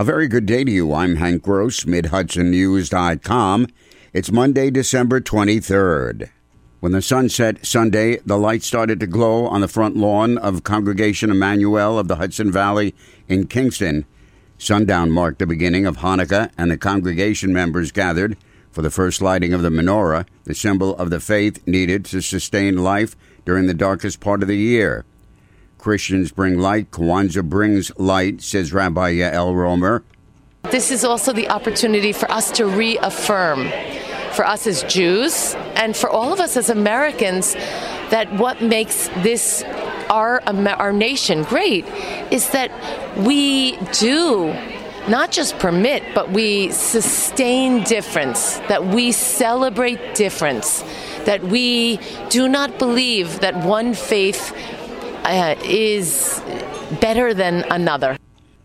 A very good day to you. I'm Hank Gross, MidHudsonNews.com. It's Monday, December 23rd. When the sun set Sunday, the light started to glow on the front lawn of Congregation Emmanuel of the Hudson Valley in Kingston. Sundown marked the beginning of Hanukkah, and the congregation members gathered for the first lighting of the menorah, the symbol of the faith needed to sustain life during the darkest part of the year. Christians bring light, Kwanzaa brings light, says Rabbi Yaël Romer. This is also the opportunity for us to reaffirm, for us as Jews and for all of us as Americans, that what makes this our nation great is that we do not just permit, but we sustain difference, that we celebrate difference, that we do not believe that one faith is better than another.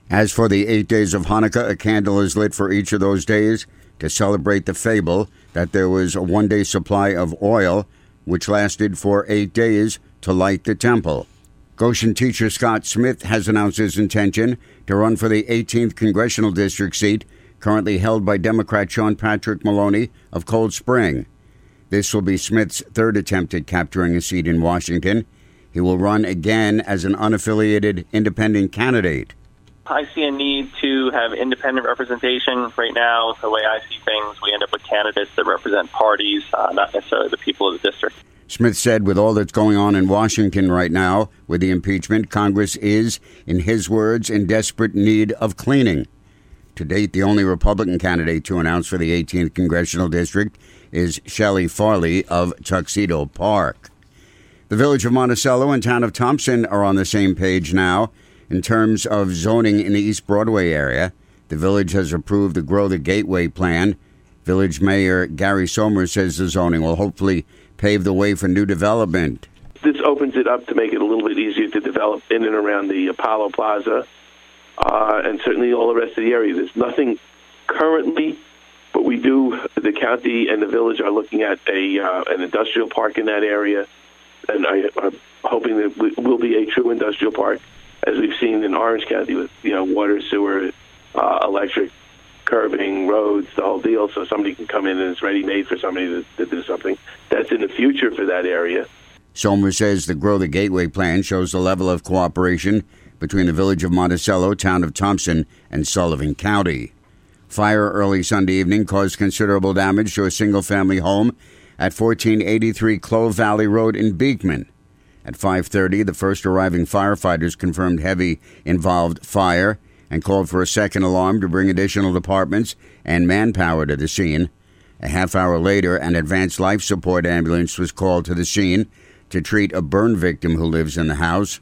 As for the 8 days of Hanukkah, a candle is lit for each of those days to celebrate the fable that there was a one-day supply of oil, which lasted for 8 days to light the temple. Goshen teacher Scott Smith has announced his intention to run for the 18th Congressional District seat, currently held by Democrat Sean Patrick Maloney of Cold Spring. This will be Smith's third attempt at capturing a seat in Washington. He will run again as an unaffiliated independent candidate. I see a need to have independent representation right now. The way I see things, we end up with candidates that represent parties, not necessarily the people of the district. Smith said with all that's going on in Washington right now with the impeachment, Congress is, in his words, in desperate need of cleaning. To date, the only Republican candidate to announce for the 18th Congressional District is Shelley Farley of Tuxedo Park. The village of Monticello and town of Thompson are on the same page now in terms of zoning in the East Broadway area. The village has approved the Grow the Gateway plan. Village Mayor Gary Somers says the zoning will hopefully pave the way for new development. This opens it up to make it a little bit easier to develop in and around the Apollo Plaza and certainly all the rest of the area. There's nothing currently, but we do, the county and the village are looking at an industrial park in that area. And I'm hoping that it will be a true industrial park, as we've seen in Orange County with, water, sewer, electric, curbing, roads, the whole deal. So somebody can come in and it's ready-made for somebody to do something. That's in the future for that area. Somer says the Grow the Gateway plan shows the level of cooperation between the village of Monticello, town of Thompson, and Sullivan County. Fire early Sunday evening caused considerable damage to a single-family home at 1483 Clove Valley Road in Beekman. At 5:30, the first arriving firefighters confirmed heavy involved fire and called for a second alarm to bring additional departments and manpower to the scene. A half hour later, an advanced life support ambulance was called to the scene to treat a burn victim who lives in the house.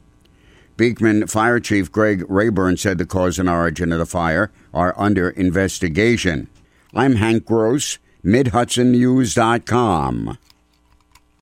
Beekman Fire Chief Greg Rayburn said the cause and origin of the fire are under investigation. I'm Hank Gross, MidHudsonNews.com.